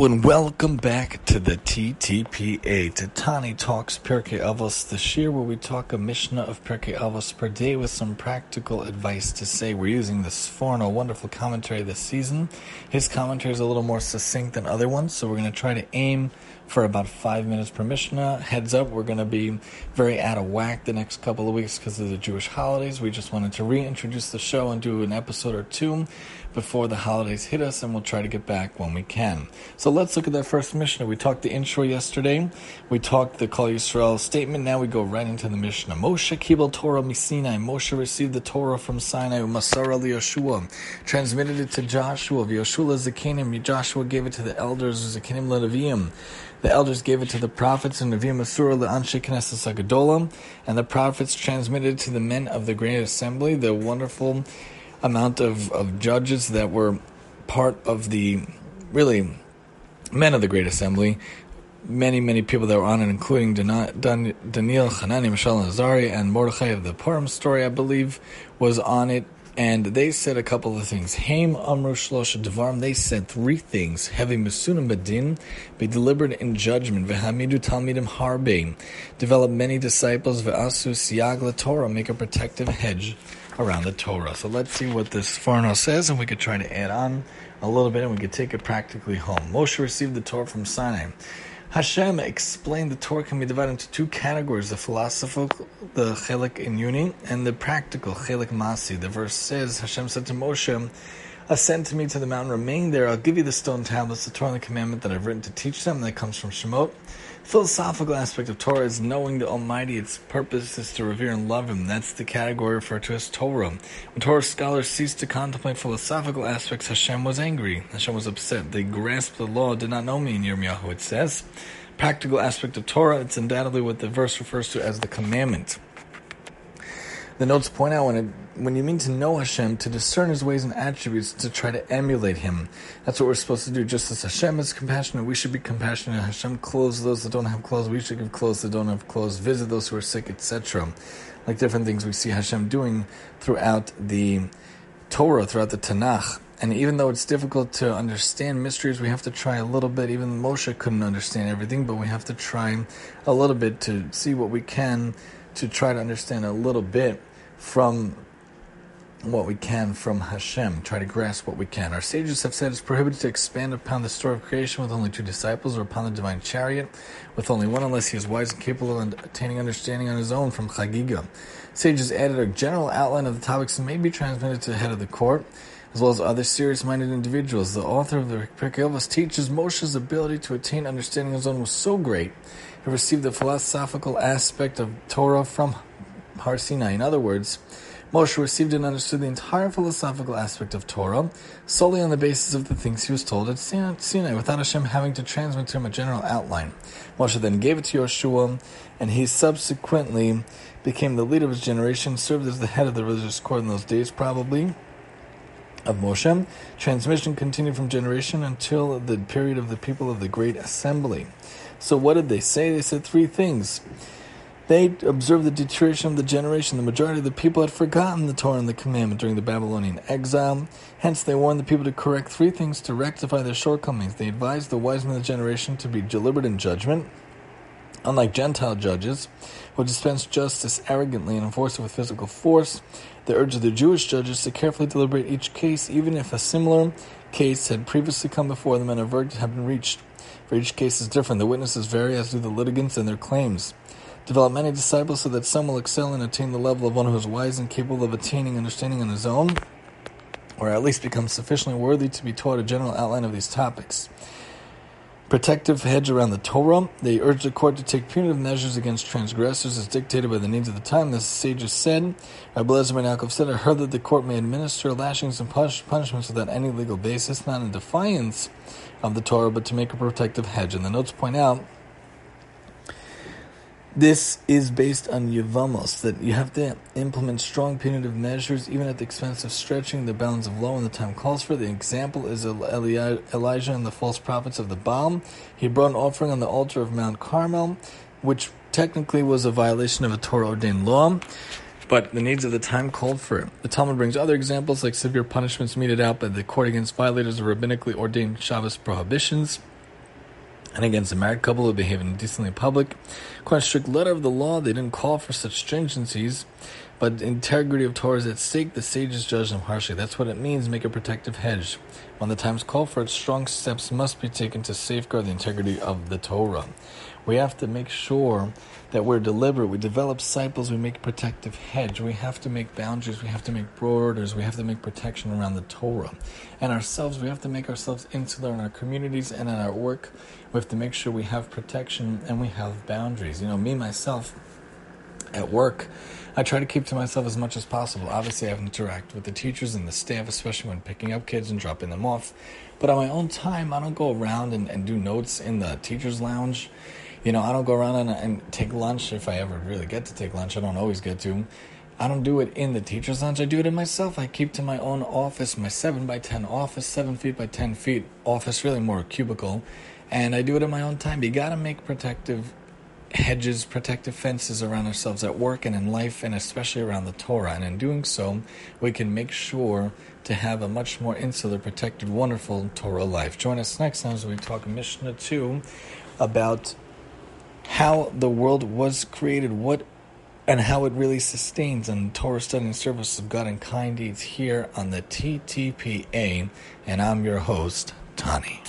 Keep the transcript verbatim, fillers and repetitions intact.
Hello and welcome back to the T T P A, Titani Talks Pirkei Avos, the shir where we talk a Mishnah of Pirkei Avos per day with some practical advice to say. We're using the Sforno wonderful commentary this season. His commentary is a little more succinct than other ones, so we're going to try to aim for about five minutes per Mishnah. Heads up, we're going to be very out of whack the next couple of weeks because of the Jewish holidays. We just wanted to reintroduce the show and do an episode or two before the holidays hit us, and we'll try to get back when we can. So let's look at that first Mishnah. We talked the intro yesterday. We talked the Kal Yisrael statement. Now we go right into the Mishnah. Moshe Kibal Torah Mishinai. Moshe received the Torah from Sinai. Masara liyoshua. Transmitted it to Joshua. Viyoshula zikinim. Joshua gave it to the elders. Zikinim la Nivim. The elders gave it to the prophets in Nivim a Surah li'anshe kinesa sagadolam, and the prophets transmitted to the men of the Great Assembly, the wonderful amount of, of judges that were part of the, really, men of the Great Assembly, many, many people that were on it, including Daniel Hanani, Mishal Nazari, and Mordechai of the Purim story, I believe, was on it. And they said a couple of things. Haim amru shlosha devarim. They said three things. Heavy mesunim bedin, be deliberate in judgment. Vehamidu talmidim harbe, develop many disciples. Ve'asu siyag laTorah, make a protective hedge around the Torah. So let's see what this Sforno says, and we could try to add on a little bit, and we could take it practically home. Moshe received the Torah from Sinai. Hashem explained the Torah can be divided into two categories, the philosophical, the Chelik in Uni, and the practical, Chelik Masi. The verse says, Hashem said to Moshe, ascend to me to the mountain, remain there, I'll give you the stone tablets, the Torah and the commandment that I've written to teach them, and that comes from Shemot. Philosophical aspect of Torah is knowing the Almighty. Its purpose is to revere and love Him. That's the category referred to as Torah. When Torah scholars ceased to contemplate philosophical aspects, Hashem was angry. Hashem was upset. They grasped the law, did not know me, in Yirmiyahu, it says. Practical aspect of Torah, it's undoubtedly what the verse refers to as the commandment. The notes point out when it, when you mean to know Hashem, to discern His ways and attributes, to try to emulate Him. That's what we're supposed to do. Just as Hashem is compassionate, we should be compassionate. Hashem clothes those that don't have clothes. We should give clothes that don't have clothes. Visit those who are sick, et cetera. Like different things we see Hashem doing throughout the Torah, throughout the Tanakh. And even though it's difficult to understand mysteries, we have to try a little bit. Even Moshe couldn't understand everything, but we have to try a little bit to see what we can, to try to understand a little bit from what we can from Hashem, try to grasp what we can. Our sages have said it's prohibited to expand upon the story of creation with only two disciples, or upon the divine chariot with only one, unless he is wise and capable of attaining understanding on his own, from Chagigah. Sages added a general outline of the topics that may be transmitted to the head of the court, as well as other serious-minded individuals. The author of the Pirkei Avos teaches Moshe's ability to attain understanding on his own was so great, he received the philosophical aspect of Torah from Harsinai. In other words, Moshe received and understood the entire philosophical aspect of Torah solely on the basis of the things he was told at Sinai, without Hashem having to transmit to him a general outline. Moshe then gave it to Yehoshua, and he subsequently became the leader of his generation, served as the head of the religious court in those days, probably, of Moshe. Transmission continued from generation until the period of the people of the Great Assembly. So what did they say? They said three things. They observed the deterioration of the generation. The majority of the people had forgotten the Torah and the commandment during the Babylonian exile. Hence, they warned the people to correct three things to rectify their shortcomings. They advised the wise men of the generation to be deliberate in judgment, unlike Gentile judges, who dispense justice arrogantly and enforce it with physical force. They urged the Jewish judges to carefully deliberate each case, even if a similar case had previously come before them and a verdict had been reached. For each case is different. The witnesses vary, as do the litigants and their claims. Develop many disciples so that some will excel and attain the level of one who is wise and capable of attaining understanding on his own, or at least become sufficiently worthy to be taught a general outline of these topics. Protective hedge around the Torah. They urged the court to take punitive measures against transgressors as dictated by the needs of the time. The sages said, Rabbi Elazar ben Yaakov said, I heard that the court may administer lashings and punishments without any legal basis, not in defiance of the Torah, but to make a protective hedge. And the notes point out, this is based on Yevamos, that you have to implement strong punitive measures, even at the expense of stretching the bounds of law when the time calls for it. The example is Elijah and the false prophets of the Baal. He brought an offering on the altar of Mount Carmel, which technically was a violation of a Torah-ordained law, but the needs of the time called for it. The Talmud brings other examples, like severe punishments meted out by the court against violators of rabbinically ordained Shabbos prohibitions, and against a married couple who behave indecently in public. According to strict letter of the law, they didn't call for such stringencies, but the integrity of Torah is at stake. The sages judge them harshly. That's what it means, make a protective hedge. When the times call for it, strong steps must be taken to safeguard the integrity of the Torah. We have to make sure that we're deliberate. We develop disciples. We make protective hedge. We have to make boundaries. We have to make borders. We have to make protection around the Torah. And ourselves, we have to make ourselves insular in our communities and in our work. We have to make sure we have protection and we have boundaries. You know, me, myself, at work, I try to keep to myself as much as possible. Obviously, I have to interact with the teachers and the staff, especially when picking up kids and dropping them off. But on my own time, I don't go around and, and do notes in the teacher's lounge. You know, I don't go around and, and take lunch if I ever really get to take lunch. I don't always get to. I don't do it in the teacher's lounge. I do it in myself. I keep to my own office, my seven by ten office, seven feet by ten feet office, really more a cubicle. And I do it in my own time. You got to make protective hedges, protective fences around ourselves at work and in life, and especially around the Torah. And in doing so, we can make sure to have a much more insular, protected, wonderful Torah life. Join us next time as we talk Mishnah two about how the world was created, what and how it really sustains on Torah study and service of God and kind deeds here on the T T P A. And I'm your host, Tani.